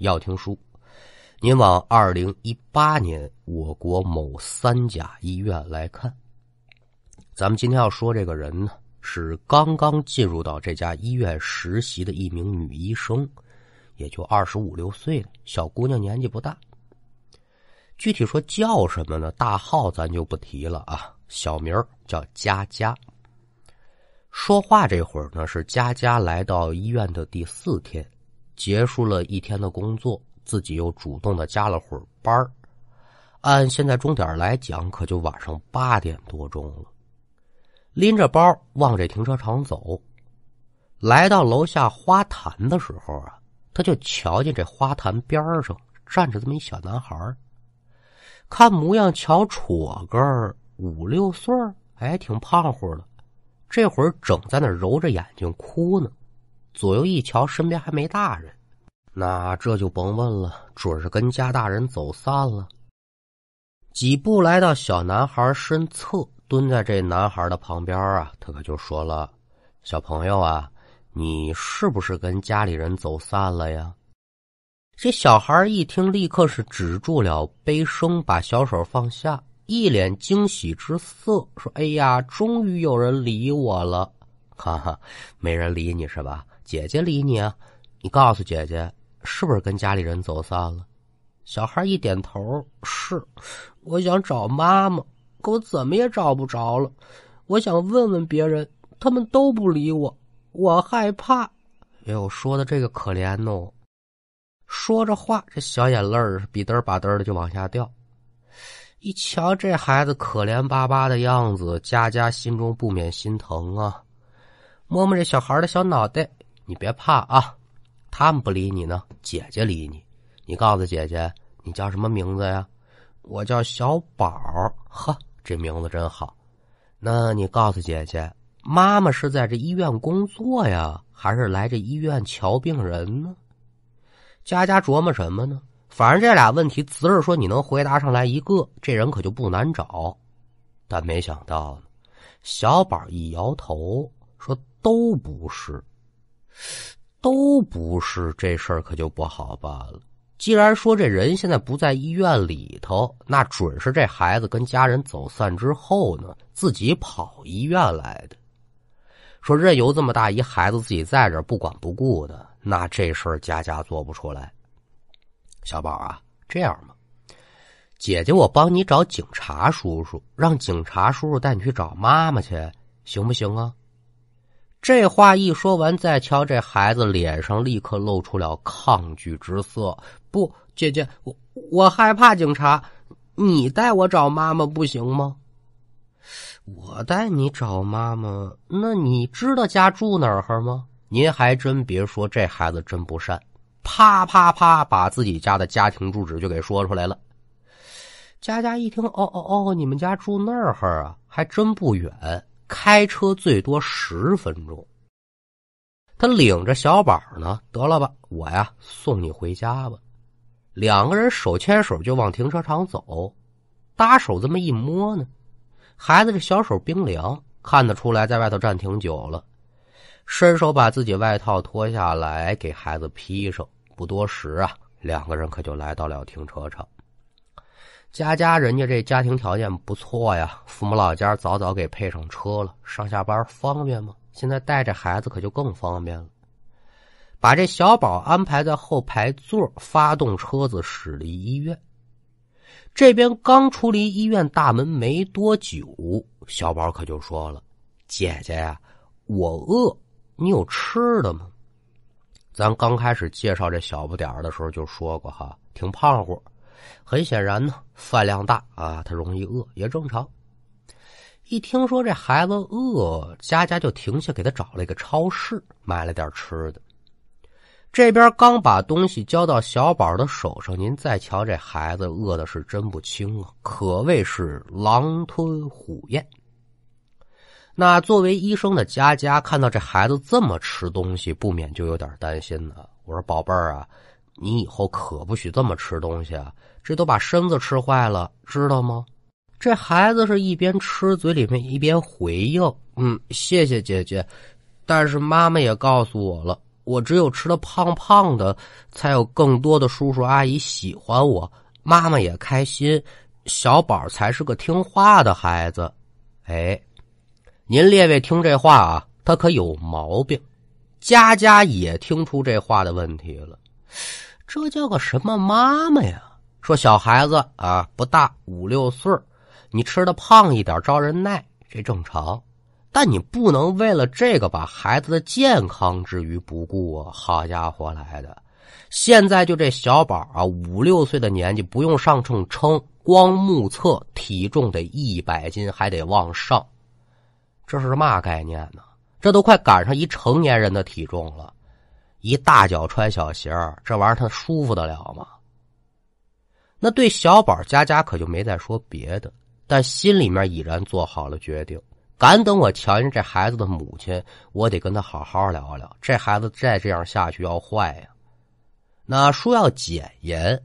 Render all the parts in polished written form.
要听书，您往2018年我国某三甲医院来看。咱们今天要说这个人呢，是刚刚进入到这家医院实习的一名女医生，也就25、26岁了，小姑娘年纪不大。具体说叫什么呢？大号咱就不提了啊，小名叫佳佳。说话这会儿呢，是佳佳来到医院的第4天，结束了一天的工作，自己又主动的加了会儿班。按现在钟点来讲，可就晚上8点多钟了。拎着包往这停车场走，来到楼下花坛的时候啊，他就瞧见这花坛边上站着这么一小男孩，看模样瞧戳个5、6岁，哎，挺胖乎的。这会儿整在那揉着眼睛哭呢，左右一瞧身边还没大人，那这就甭问了，准是跟家大人走散了。几步来到小男孩身侧，蹲在这男孩的旁边啊，他可就说了：“小朋友啊，你是不是跟家里人走散了呀？”这小孩一听，立刻是止住了悲声，把小手放下，一脸惊喜之色，说：“哎呀，终于有人理我了！哈哈，没人理你是吧？姐姐理你啊！你告诉姐姐，是不是跟家里人走散了？”小孩一点头：“是，我想找妈妈，可我怎么也找不着了。我想问问别人，他们都不理我，我害怕。”哎呦，说的这个可怜哦！说着话，这小眼泪儿比嘚吧嘚的就往下掉。一瞧这孩子可怜巴巴的样子，佳佳心中不免心疼啊，摸摸这小孩的小脑袋：“你别怕啊，他们不理你呢，姐姐理你。你告诉姐姐，你叫什么名字呀？”“我叫小宝。”“呵，这名字真好。那你告诉姐姐，妈妈是在这医院工作呀，还是来这医院瞧病人呢？”佳佳琢磨什么呢？反正这俩问题，只是说你能回答上来一个，这人可就不难找。但没想到呢，小宝一摇头说：“都不是，都不是。”这事儿可就不好办了。既然说这人现在不在医院里头，那准是这孩子跟家人走散之后呢，自己跑医院来的。说任由这么大一孩子自己在这儿不管不顾的，那这事儿佳佳做不出来。“小宝啊，这样吧，姐姐我帮你找警察叔叔，让警察叔叔带你去找妈妈去，行不行啊？”这话一说完，再瞧这孩子脸上立刻露出了抗拒之色：“不，姐姐，我害怕警察，你带我找妈妈不行吗？”“我带你找妈妈？那你知道家住哪儿吗？”您还真别说，这孩子真不善，啪啪啪把自己家的家庭住址就给说出来了。佳佳一听，哦，你们家住那儿啊，还真不远，开车最多10分钟。他领着小宝呢，得了吧，我呀送你回家吧。两个人手牵手就往停车场走，搭手这么一摸呢，孩子这小手冰凉，看得出来在外头站挺久了。伸手把自己外套脱下来给孩子披上，不多时啊，两个人可就来到了停车场。佳佳人家这家庭条件不错呀，父母老家早早给配上车了，上下班方便吗？现在带着孩子可就更方便了。把这小宝安排在后排座，发动车子驶离医院。这边刚出离医院大门没多久，小宝可就说了：“姐姐呀，我饿，你有吃的吗？”咱刚开始介绍这小不点儿的时候就说过哈，挺胖乎，很显然呢饭量大啊，他容易饿也正常。一听说这孩子饿，佳佳就停下给他找了一个超市买了点吃的。这边刚把东西交到小宝的手上，您再瞧这孩子饿的是真不轻啊，可谓是狼吞虎咽。那作为医生的佳佳看到这孩子这么吃东西，不免就有点担心了。我说：“宝贝儿啊，你以后可不许这么吃东西啊，这都把身子吃坏了，知道吗？”这孩子是一边吃，嘴里面一边回应：“嗯，谢谢姐姐，但是妈妈也告诉我了，我只有吃得胖胖的，才有更多的叔叔阿姨喜欢我，妈妈也开心，小宝才是个听话的孩子。哎，您列位听这话啊，他可有毛病。佳佳也听出这话的问题了，这叫个什么妈妈呀？说小孩子啊，不大5、6岁，你吃得胖一点招人耐，这正常。但你不能为了这个把孩子的健康置于不顾啊！好家伙来的，现在就这小宝啊，5、6岁的年纪，不用上秤称，光目测体重得100斤，还得往上，这是嘛概念呢？这都快赶上一成年人的体重了，一大脚穿小鞋，这玩意儿他舒服得了吗？那对小宝，佳佳可就没再说别的，但心里面已然做好了决定。敢等我瞧见这孩子的母亲，我得跟他好好聊聊，这孩子再这样下去要坏呀。那书要简言，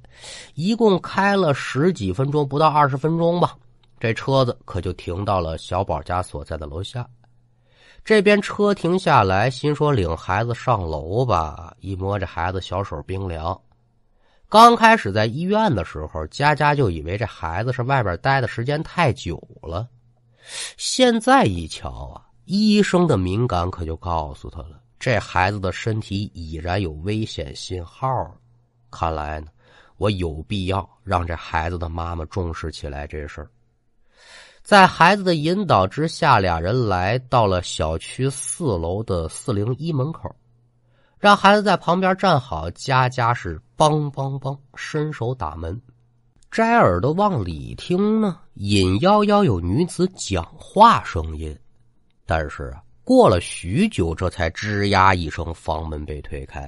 一共开了10几分钟，不到20分钟吧，这车子可就停到了小宝家所在的楼下。这边车停下来，心说领孩子上楼吧，一摸这孩子小手冰凉。刚开始在医院的时候，佳佳就以为这孩子是外边待的时间太久了，现在一瞧啊，医生的敏感可就告诉他了，这孩子的身体已然有危险信号了。看来呢，我有必要让这孩子的妈妈重视起来这事儿。在孩子的引导之下，俩人来到了小区4楼的401门口，让孩子在旁边站好。佳佳是梆梆梆伸手打门，摘耳朵往里听呢，隐邀邀有女子讲话声音，但是啊，过了许久，这才吱呀一声，房门被推开，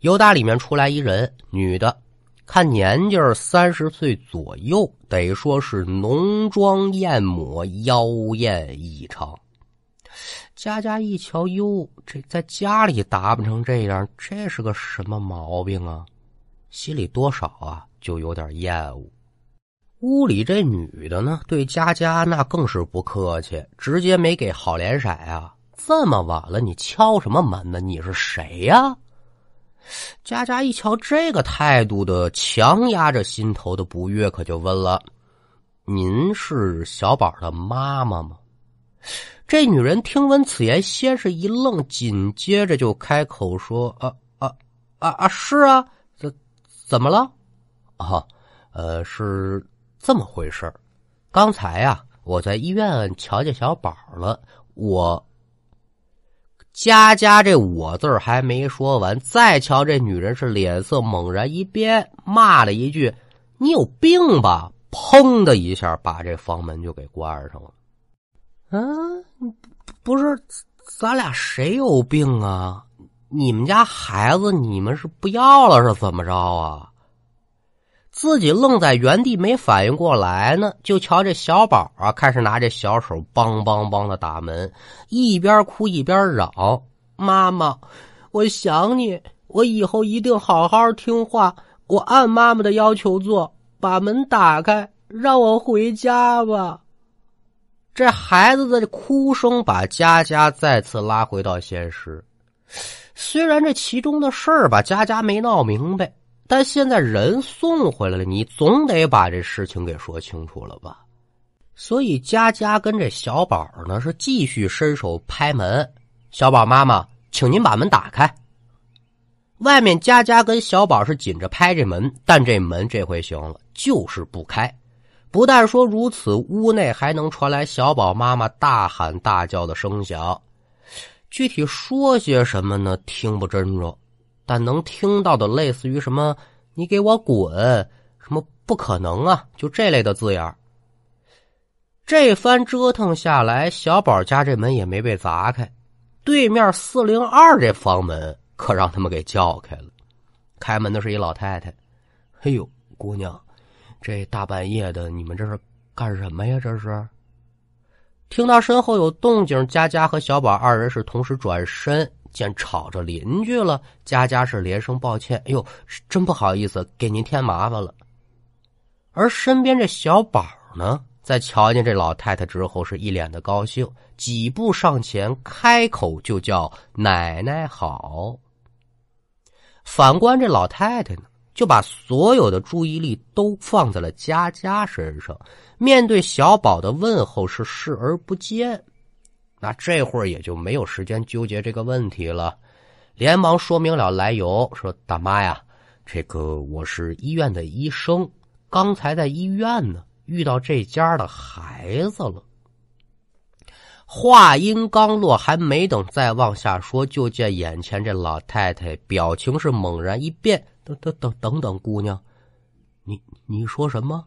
由打里面出来一人，女的，看年纪30岁左右，得说是浓妆艳抹，妖艳异常。佳佳一瞧，哟，这在家里打扮成这样，这是个什么毛病啊？心里多少啊就有点厌恶。屋里这女的呢，对佳佳那更是不客气，直接没给好脸色啊！这么晚了，你敲什么门呢？你是谁呀？佳佳一瞧这个态度的，强压着心头的不悦，可就问了：“您是小宝的妈妈吗？”这女人听闻此言，先是一愣，紧接着就开口说：“是啊。”怎么了？是这么回事儿。刚才呀，我在医院瞧见小宝了。佳佳这我字儿还没说完，再瞧这女人是脸色猛然一变，骂了一句：“你有病吧！”砰的一下，把这房门就给关上了。不是，咱俩谁有病啊？你们家孩子你们是不要了是怎么着啊？自己愣在原地没反应过来呢，就瞧这小宝啊，开始拿这小手梆梆梆的打门，一边哭一边嚷：“妈妈，我想你，我以后一定好好听话，我按妈妈的要求做，把门打开，让我回家吧。”这孩子的哭声把佳佳再次拉回到现实。虽然这其中的事儿吧，佳佳没闹明白，但现在人送回来了，你总得把这事情给说清楚了吧。所以佳佳跟这小宝呢是继续伸手拍门：“小宝妈妈，请您把门打开。”外面佳佳跟小宝是紧着拍这门，但这门这回行了，就是不开。不但说如此，屋内还能传来小宝妈妈大喊大叫的声响。具体说些什么呢，听不真着，但能听到的类似于什么“你给我滚”、什么“不可能啊”，就这类的字眼。这番折腾下来，小宝家这门也没被砸开，对面402这房门可让他们给叫开了。开门的是一老太太：“哎呦，姑娘，这大半夜的，你们这是干什么呀？这是？”听到身后有动静，佳佳和小宝二人是同时转身，见吵着邻居了。佳佳是连声抱歉：“哎呦，真不好意思，给您添麻烦了。”而身边这小宝呢，在瞧见这老太太之后是一脸的高兴，几步上前，开口就叫：“奶奶好。”反观这老太太呢，就把所有的注意力都放在了佳佳身上，面对小宝的问候是视而不见。那这会儿也就没有时间纠结这个问题了，连忙说明了来由，说大妈呀，这个我是医院的医生，刚才在医院呢遇到这家的孩子了。话音刚落，还没等再往下说，就见眼前这老太太表情是猛然一变，等等，姑娘，你说什么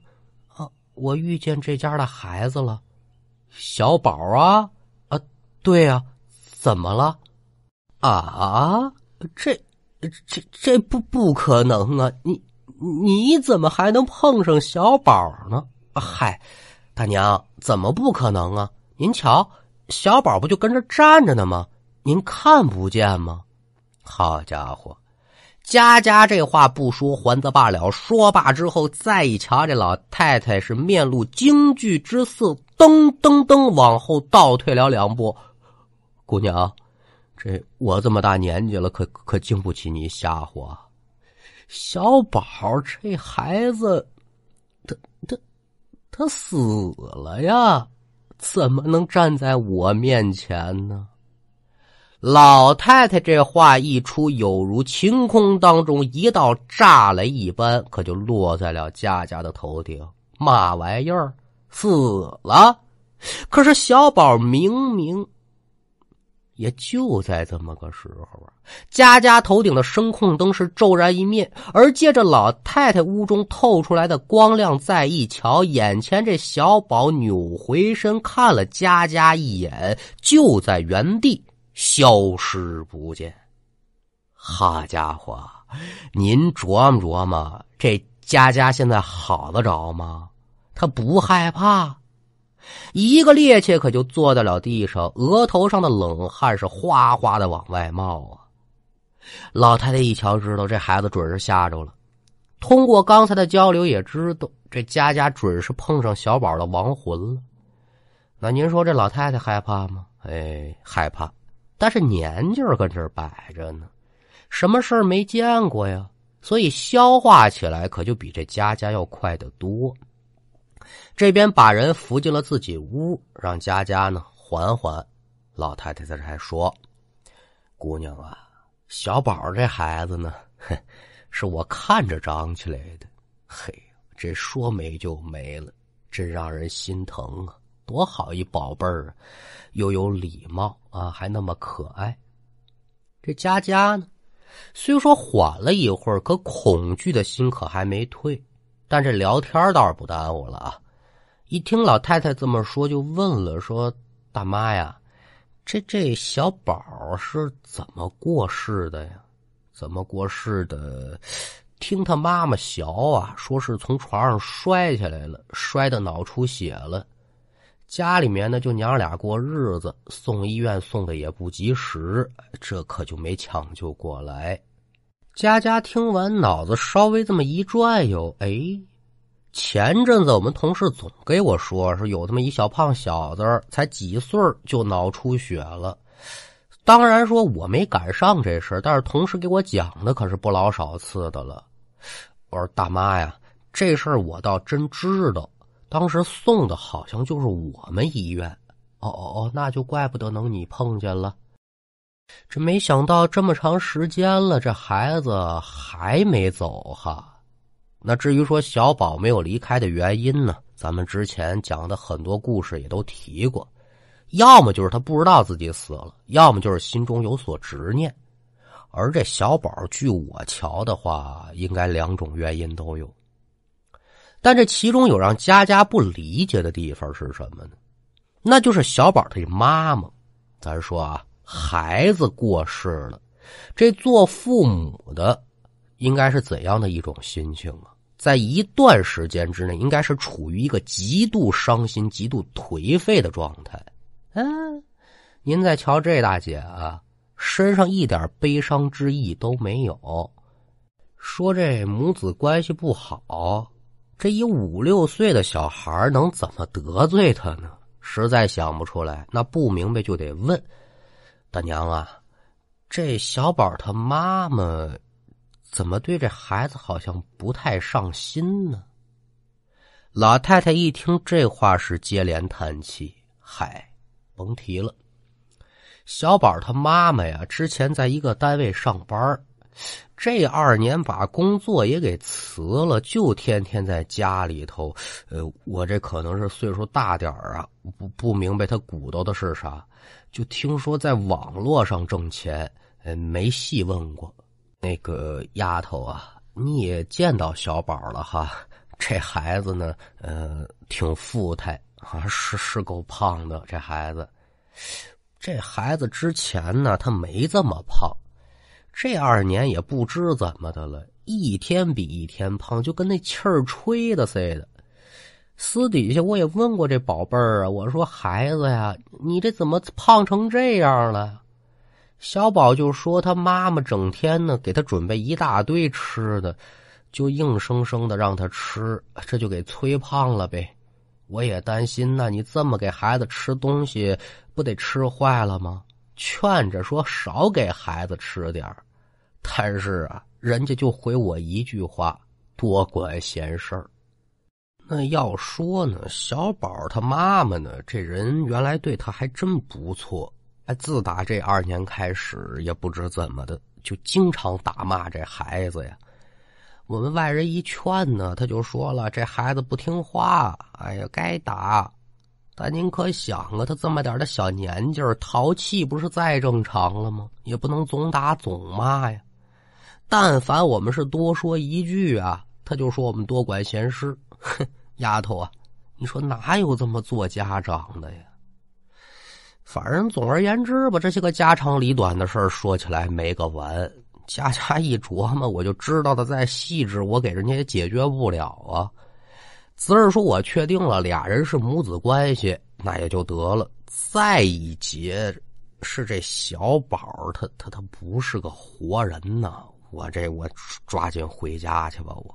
啊？我遇见这家的孩子了，小宝啊？啊，对啊，怎么了？啊，这不可能啊！你怎么还能碰上小宝呢？啊，嗨，大娘，怎么不可能啊？您瞧，小宝不就跟着站着呢吗？您看不见吗？好家伙，佳佳这话不说还则罢了，说罢之后再一瞧，这老太太是面露惊惧之色，噔噔往后倒退了两步。姑娘，这我这么大年纪了，可经不起你吓唬啊。小宝这孩子他死了呀，怎么能站在我面前呢？老太太这话一出，有如晴空当中一道炸雷一般，可就落在了佳佳的头顶。嘛玩意儿，死了？可是小宝明明也就在这么个时候啊，佳佳头顶的声控灯是骤然一灭，而借着老太太屋中透出来的光亮，再一瞧，眼前这小宝扭回身看了佳佳一眼，就在原地消失不见。好家伙，您琢磨琢磨，这佳佳现在好得着吗？她不害怕？一个趔趄可就坐在了地上，额头上的冷汗是哗哗的往外冒啊。老太太一瞧知道这孩子准是吓着了，通过刚才的交流也知道这佳佳准是碰上小宝的亡魂了。那您说这老太太害怕吗？哎，害怕，但是年纪跟这儿摆着呢，什么事儿没见过呀，所以消化起来可就比这佳佳要快得多。这边把人扶进了自己屋，让佳佳呢缓缓。老太太在这还说，姑娘啊，小宝这孩子呢，是我看着长起来的，嘿，这说没就没了，真让人心疼啊，多好一宝贝儿啊，又有礼貌啊，还那么可爱。这佳佳呢虽说缓了一会儿，可恐惧的心可还没退，但这聊天倒是不耽误了啊！一听老太太这么说，就问了，说：“大妈呀，这小宝是怎么过世的呀？怎么过世的？听他妈妈小啊，说是从床上摔下来了，摔得脑出血了。家里面呢就娘俩过日子，送医院送的也不及时，这可就没抢救过来。”佳佳听完，脑子稍微这么一转悠，哎，前阵子我们同事总给我说，是有这么一小胖小子，才几岁就脑出血了。当然说我没赶上这事，但是同事给我讲的可是不老少次的了。我说大妈呀，这事儿我倒真知道，当时送的好像就是我们医院。哦，那就怪不得能你碰见了。这没想到这么长时间了，这孩子还没走哈。那至于说小宝没有离开的原因呢，咱们之前讲的很多故事也都提过，要么就是他不知道自己死了，要么就是心中有所执念。而这小宝据我瞧的话，应该两种原因都有。但这其中有让佳佳不理解的地方是什么呢？那就是小宝他妈妈，咱说啊，孩子过世了，这做父母的应该是怎样的一种心情啊？在一段时间之内应该是处于一个极度伤心极度颓废的状态。您再瞧这大姐啊，身上一点悲伤之意都没有。说这母子关系不好，这一5、6岁的小孩能怎么得罪他呢？实在想不出来，那不明白就得问，大娘啊，这小宝他妈妈怎么对这孩子好像不太上心呢？老太太一听这话是接连叹气，嗨，甭提了。小宝他妈妈呀，之前在一个单位上班，这2年把工作也给辞了，就天天在家里头。我这可能是岁数大点啊，不明白他鼓捣的是啥，就听说在网络上挣钱，没细问过。那个丫头啊，你也见到小宝了哈，这孩子呢，挺富态啊，是够胖的这孩子。这孩子之前呢，他没这么胖，这2年也不知怎么的了，一天比一天胖，就跟那气儿吹的似的。私底下我也问过这宝贝儿啊，我说孩子呀，你这怎么胖成这样了？小宝就说他妈妈整天呢给他准备一大堆吃的，就硬生生的让他吃，这就给催胖了呗。我也担心呢，你这么给孩子吃东西不得吃坏了吗？劝着说少给孩子吃点儿，但是啊，人家就回我一句话，多管闲事儿。那要说呢，小宝他妈妈呢，这人原来对他还真不错，自打这2年开始也不知怎么的，就经常打骂这孩子呀。我们外人一劝呢，他就说了，这孩子不听话，哎呀，该打。但您可想啊，他这么点的小年纪，淘气不是再正常了吗？也不能总打总骂呀。但凡我们是多说一句啊，他就说我们多管闲事。哼，丫头啊，你说哪有这么做家长的呀？反正总而言之吧，这些个家长里短的事儿说起来没个完，家一琢磨，我就知道的再细致，我给人家也解决不了啊。只是说我确定了俩人是母子关系，那也就得了。再一节是这小宝，他不是个活人呐，我抓紧回家去吧我。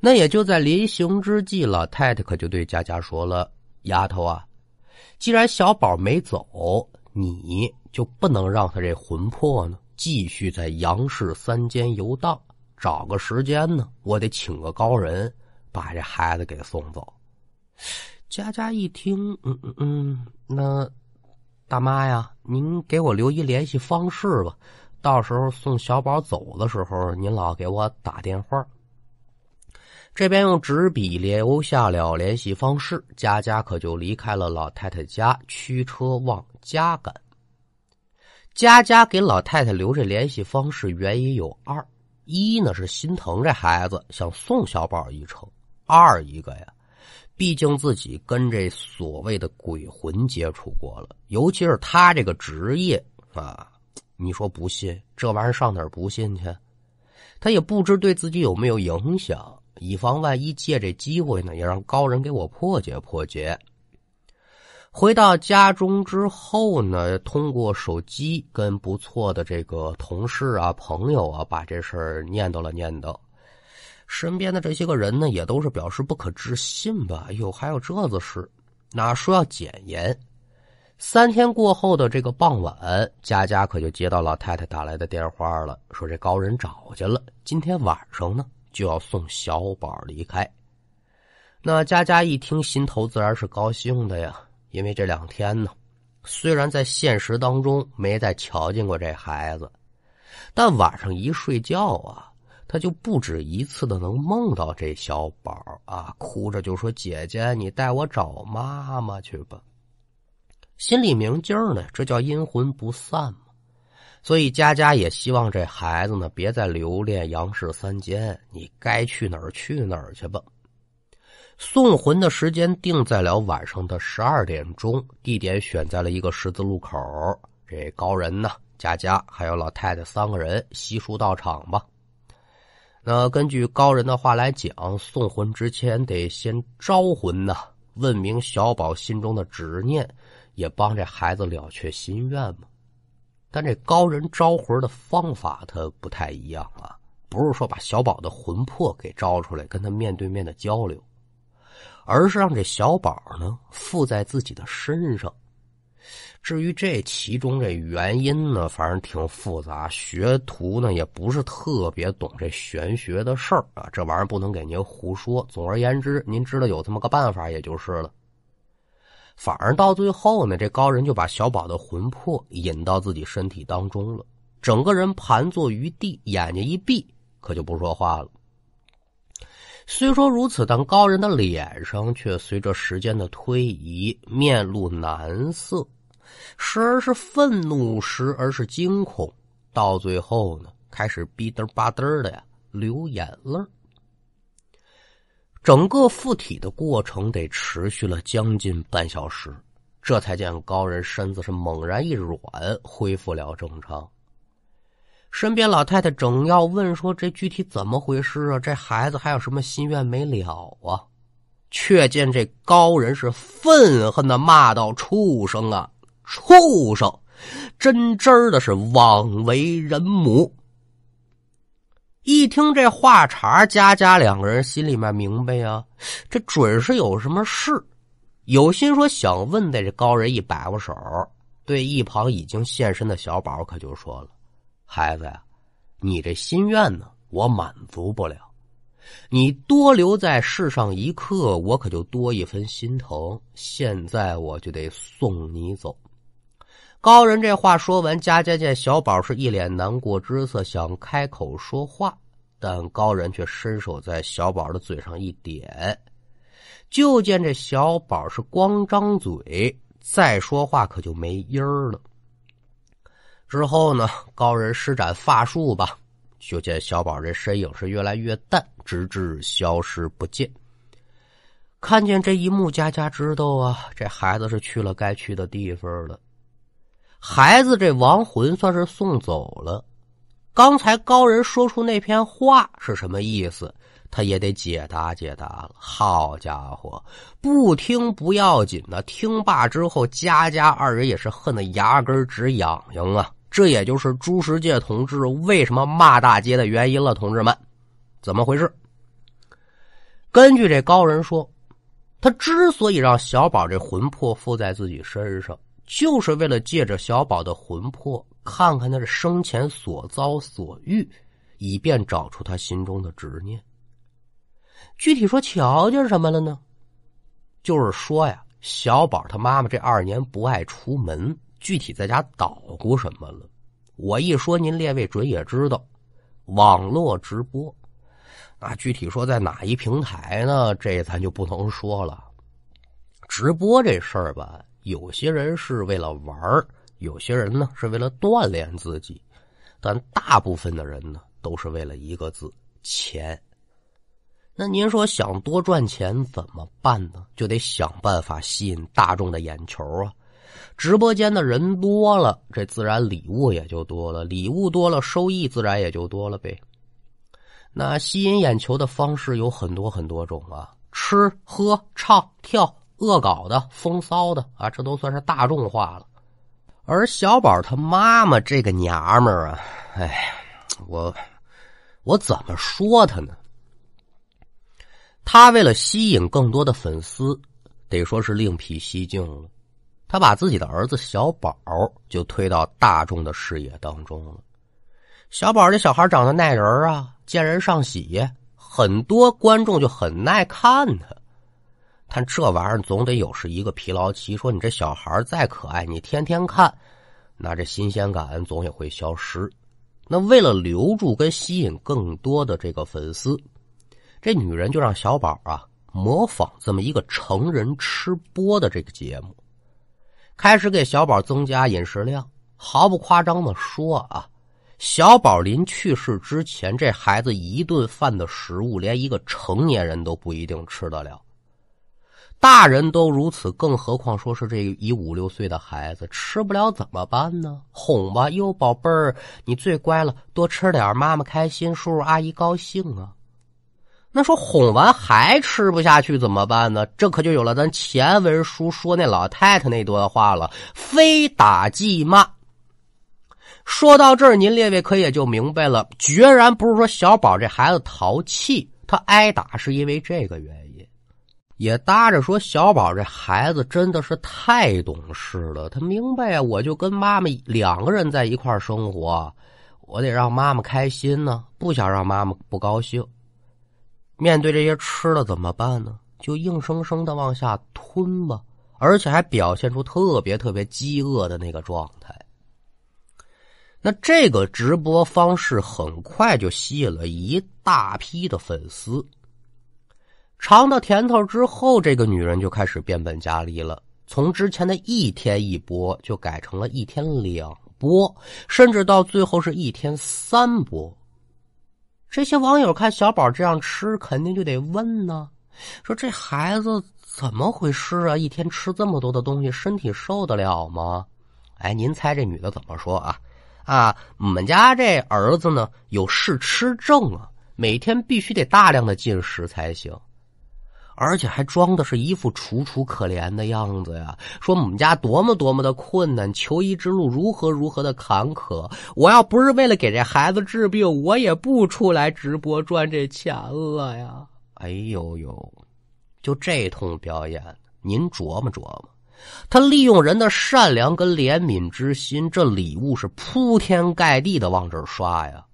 那也就在临行之际，老太太可就对佳佳说了，丫头啊，既然小宝没走，你就不能让他这魂魄呢继续在杨氏三间游荡，找个时间呢，我得请个高人把这孩子给送走。佳佳一听，那大妈呀，您给我留一联系方式吧，到时候送小宝走的时候您老给我打电话。这边用纸笔留下了联系方式，佳佳可就离开了老太太家，驱车往家赶。佳佳给老太太留这联系方式，原因有2：一呢是心疼这孩子，想送小宝一程；二一个呀，毕竟自己跟这所谓的鬼魂接触过了，尤其是他这个职业啊，你说不信这玩意儿上哪儿不信去？他也不知对自己有没有影响。以防万一，借这机会呢，也让高人给我破解破解。回到家中之后呢，通过手机跟不错的这个同事啊、朋友啊，把这事儿念叨了念叨。身边的这些个人呢，也都是表示不可置信吧，哟，还有这子事，哪说要检验。3天过后的这个傍晚，佳佳可就接到老太太打来的电话了，说这高人找去了，今天晚上呢就要送小宝离开。那佳佳一听，心头自然是高兴的呀，因为这2天呢，虽然在现实当中没再瞧见过这孩子，但晚上一睡觉啊，他就不止一次的能梦到这小宝啊，哭着就说，姐姐你带我找妈妈去吧。心里明镜呢，这叫阴魂不散嘛。所以佳佳也希望这孩子呢别再留恋杨氏三间，你该去哪儿去哪儿去吧。送魂的时间定在了晚上的12点钟，地点选在了一个十字路口。这高人呢，佳佳还有老太太3个人悉数到场吧。那根据高人的话来讲，送魂之前得先招魂呢，问明小宝心中的执念，也帮这孩子了却心愿嘛。但这高人招魂的方法它不太一样啊，不是说把小宝的魂魄给招出来跟他面对面的交流，而是让这小宝呢附在自己的身上。至于这其中这原因呢，反正挺复杂，学徒呢也不是特别懂这玄学的事儿啊，这玩意儿不能给您胡说。总而言之，您知道有这么个办法也就是了。反而到最后呢，这高人就把小宝的魂魄引到自己身体当中了，整个人盘坐于地，眼睛一闭，可就不说话了。虽说如此，但高人的脸上却随着时间的推移，面露难色。时而是愤怒，时而是惊恐，到最后呢，开始逼嘚吧嘚的呀流眼泪。整个附体的过程得持续了将近半小时，这才见高人身子是猛然一软，恢复了正常。身边老太太正要问说这具体怎么回事啊，这孩子还有什么心愿没了啊，却见这高人是愤恨的骂道：“畜生啊！畜生，真真的是枉为人母！”一听这话茬，佳佳两个人心里面明白啊，这准是有什么事。有心说想问的，这高人一摆过手，对一旁已经现身的小宝可就说了：“孩子呀，你这心愿呢，我满足不了。你多留在世上一刻，我可就多一分心疼。现在我就得送你走。”高人这话说完，佳佳见小宝是一脸难过之色，想开口说话，但高人却伸手在小宝的嘴上一点，就见这小宝是光张嘴，再说话可就没音儿了。之后呢，高人施展法术吧，就见小宝这身影是越来越淡，直至消失不见。看见这一幕，佳佳知道啊，这孩子是去了该去的地方了。孩子这亡魂算是送走了，刚才高人说出那篇话是什么意思，他也得解答解答了。好家伙，不听不要紧呢，听罢之后，佳佳二人也是恨得牙根直痒痒啊。这也就是朱时介同志为什么骂大街的原因了。同志们，怎么回事？根据这高人说，他之所以让小宝这魂魄附在自己身上，就是为了借着小宝的魂魄看看他的生前所遭所遇，以便找出他心中的执念。具体说瞧见什么了呢？就是说呀，小宝他妈妈这2年不爱出门，具体在家捣鼓什么了，我一说您列位准也知道，网络直播。那具体说在哪一平台呢，这咱就不能说了。直播这事儿吧，有些人是为了玩，有些人呢是为了锻炼自己，但大部分的人呢都是为了一个字：钱。那您说想多赚钱怎么办呢？就得想办法吸引大众的眼球啊。直播间的人多了，这自然礼物也就多了，礼物多了，收益自然也就多了呗。那吸引眼球的方式有很多很多种啊，吃喝唱跳，恶搞的，风骚的啊，这都算是大众化了。而小宝他妈妈这个娘们儿啊，哎，我怎么说他呢？他为了吸引更多的粉丝，得说是另辟蹊径了。他把自己的儿子小宝就推到大众的视野当中了。小宝这小孩长得耐人啊，见人上喜，很多观众就很耐看他。但这玩意儿总得有是一个疲劳期，说你这小孩再可爱，你天天看，那这新鲜感总也会消失。那为了留住跟吸引更多的这个粉丝，这女人就让小宝啊模仿这么一个成人吃播的这个节目，开始给小宝增加饮食量。毫不夸张的说啊，小宝临去世之前，这孩子一顿饭的食物连一个成年人都不一定吃得了，大人都如此，更何况说是这一5、6岁的孩子，吃不了怎么办呢？哄吧，哟宝贝儿，你最乖了，多吃点，妈妈开心，叔叔阿姨高兴啊。那说哄完还吃不下去怎么办呢？这可就有了咱前文书说那老太太那段话了，非打即骂。说到这儿，您列位可也就明白了，决然不是说小宝这孩子淘气，他挨打是因为这个原因。也搭着说小宝这孩子真的是太懂事了，他明白啊，我就跟妈妈两个人在一块生活，我得让妈妈开心呢，不想让妈妈不高兴。面对这些吃的怎么办呢？就硬生生的往下吞吧，而且还表现出特别饥饿的那个状态。那这个直播方式很快就吸引了一大批的粉丝。尝到甜头之后，这个女人就开始变本加厉了，从之前的一天一播就改成了一天2播，甚至到最后是一天3播。这些网友看小宝这样吃，肯定就得问呢，说这孩子怎么回事啊，一天吃这么多的东西，身体受得了吗？哎，您猜这女的怎么说啊？我们家这儿子呢有嗜吃症啊，每天必须得大量的进食才行，而且还装的是一副楚楚可怜的样子呀，说我们家多么的困难，求医之路如何的坎坷，我要不是为了给这孩子治病，我也不出来直播赚这钱了呀。哎呦呦，就这通表演，您琢磨琢磨，他利用人的善良跟怜悯之心，这礼物是铺天盖地的往这儿刷呀。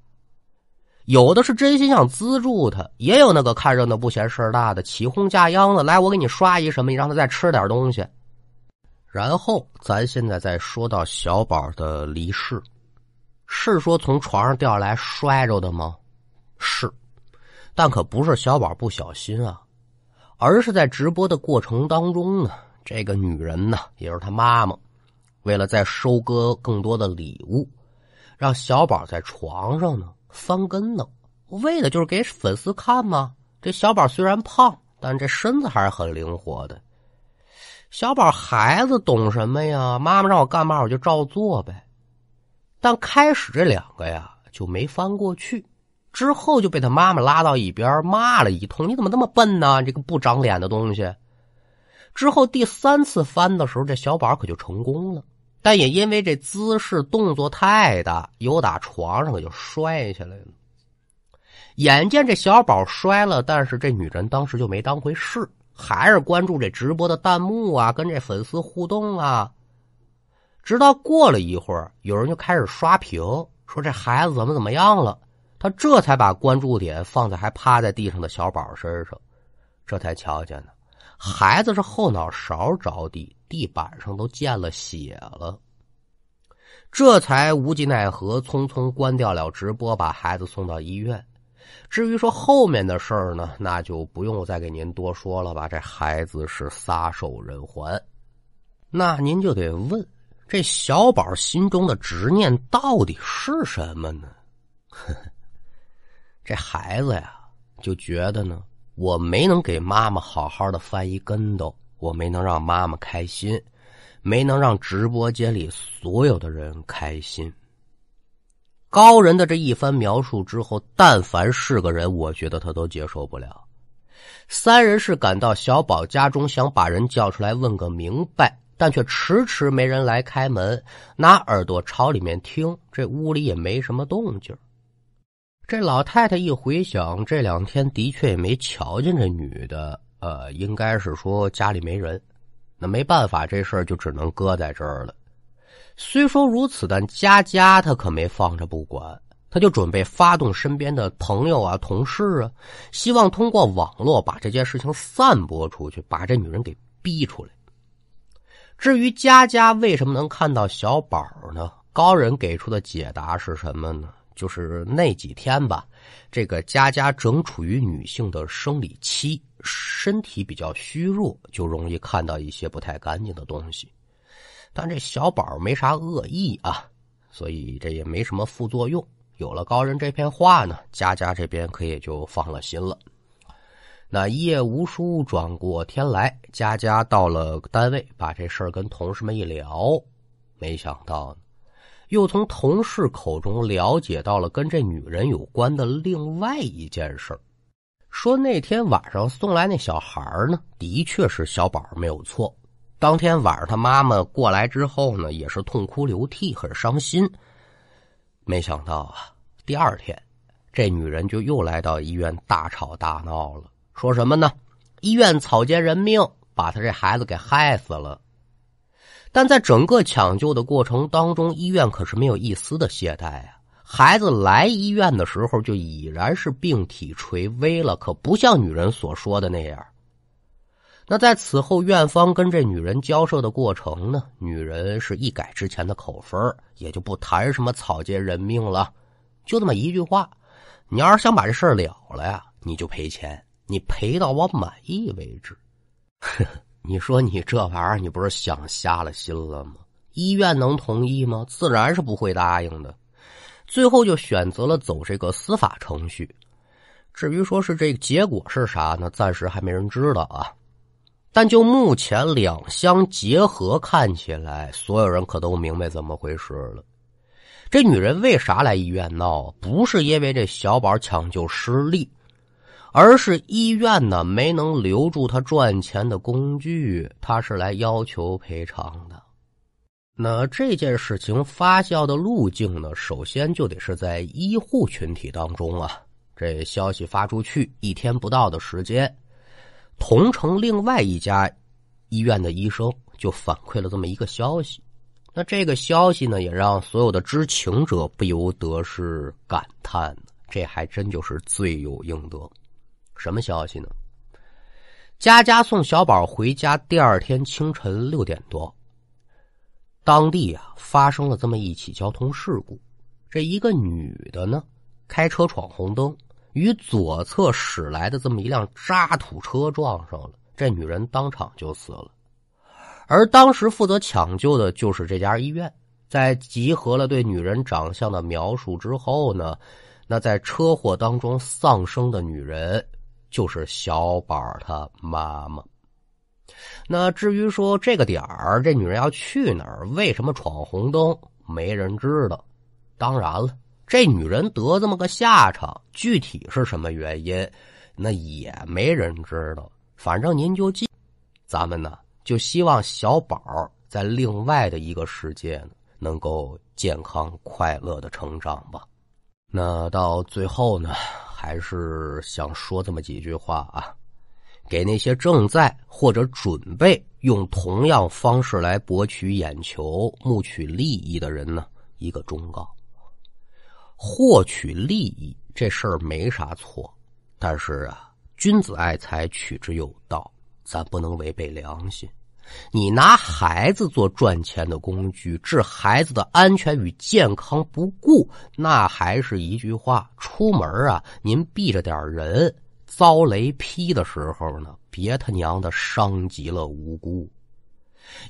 有的是真心想资助他，也有那个看热闹不嫌事儿大的起哄架秧子，来我给你刷一什么，你让他再吃点东西。然后咱现在再说到小宝的离世，是说从床上掉下来摔着的吗？是，但可不是小宝不小心啊，而是在直播的过程当中呢，这个女人呢，也就是他妈妈，为了再收割更多的礼物，让小宝在床上呢翻跟头，为的就是给粉丝看嘛。这小宝虽然胖，但这身子还是很灵活的。小宝孩子懂什么呀？妈妈让我干嘛我就照做呗。但开始这两个呀就没翻过去，之后就被他妈妈拉到一边骂了一通，你怎么那么笨呢，这个不长脸的东西。之后第3次翻的时候，这小宝可就成功了。但也因为这姿势动作太大，有打床上可就摔下来了。眼见这小宝摔了，但是这女人当时就没当回事，还是关注这直播的弹幕啊，跟这粉丝互动啊。直到过了一会儿，有人就开始刷屏，说这孩子怎么样了，他这才把关注点放在还趴在地上的小宝身上。这才瞧见呢，孩子是后脑勺着地，地板上都溅了血了。这才无计奈何，匆匆关掉了直播，把孩子送到医院。至于说后面的事儿呢，那就不用再给您多说了吧，这孩子是撒手人寰。那您就得问，这小宝心中的执念到底是什么呢？这孩子呀就觉得呢，我没能给妈妈好好的翻一跟头，我没能让妈妈开心，没能让直播间里所有的人开心。高人的这一番描述之后，但凡是个人，我觉得他都接受不了。三人是赶到小宝家中，想把人叫出来问个明白，但却迟迟没人来开门，拿耳朵朝里面听，这屋里也没什么动静。这老太太一回想，这两天的确也没瞧见这女的，应该是说家里没人。那没办法，这事儿就只能搁在这儿了。虽说如此，但家她可没放着不管，她就准备发动身边的朋友啊、同事啊，希望通过网络把这件事情散播出去，把这女人给逼出来。至于家为什么能看到小宝呢？高人给出的解答是什么呢？就是那几天吧，这个家正处于女性的生理期，身体比较虚弱，就容易看到一些不太干净的东西。但这小宝没啥恶意啊，所以这也没什么副作用。有了高人这篇话呢，家这边可也就放了心了。那夜无书转过天来，家到了单位，把这事儿跟同事们一聊，没想到呢，又从同事口中了解到了跟这女人有关的另外一件事儿，说那天晚上送来那小孩呢，的确是小宝没有错。当天晚上他妈妈过来之后呢，也是痛哭流涕，很伤心。没想到啊，第2天这女人就又来到医院大吵大闹了，说什么呢？医院草菅人命，把他这孩子给害死了。但在整个抢救的过程当中，医院可是没有一丝的懈怠啊。孩子来医院的时候就已然是病体垂危了，可不像女人所说的那样。那在此后院方跟这女人交涉的过程呢，女人是一改之前的口风，也就不谈什么草菅人命了，就这么一句话，你要是想把这事儿了了呀，你就赔钱，你赔到我满意为止。你说你这玩意儿，你不是想瞎了心了吗？医院能同意吗？自然是不会答应的。最后就选择了走这个司法程序。至于说是这个结果是啥呢？暂时还没人知道啊。但就目前两相结合看起来，所有人可都明白怎么回事了。这女人为啥来医院闹？不是因为这小宝抢救失利，而是医院呢没能留住她赚钱的工具，她是来要求赔偿的。那这件事情发酵的路径呢，首先就得是在医护群体当中啊。这消息发出去一天不到的时间，同城另外一家医院的医生就反馈了这么一个消息。那这个消息呢，也让所有的知情者不由得是感叹，这还真就是罪有应得。什么消息呢？佳佳送小宝回家第二天清晨6点多，当地啊发生了这么一起交通事故。这一个女的呢开车闯红灯，与左侧驶来的这么一辆渣土车撞上了，这女人当场就死了。而当时负责抢救的就是这家医院。在集合了对女人长相的描述之后呢，那在车祸当中丧生的女人就是小宝她妈妈。那至于说这个点儿，这女人要去哪儿，为什么闯红灯，没人知道。当然了，这女人得这么个下场，具体是什么原因那也没人知道。反正您就记，咱们呢就希望小宝在另外的一个世界呢能够健康快乐的成长吧。那到最后呢，还是想说这么几句话啊，给那些正在或者准备用同样方式来博取眼球、募取利益的人呢一个忠告。获取利益这事儿没啥错，但是啊，君子爱财，取之有道，咱不能违背良心。你拿孩子做赚钱的工具，置孩子的安全与健康不顾，那还是一句话，出门啊，您避着点人，遭雷劈的时候呢，别他娘的伤及了无辜。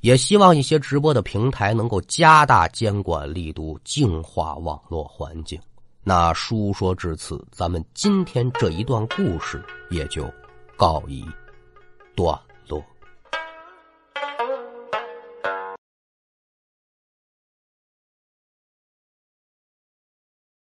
也希望一些直播的平台能够加大监管力度，净化网络环境。那书说至此，咱们今天这一段故事也就告一段落。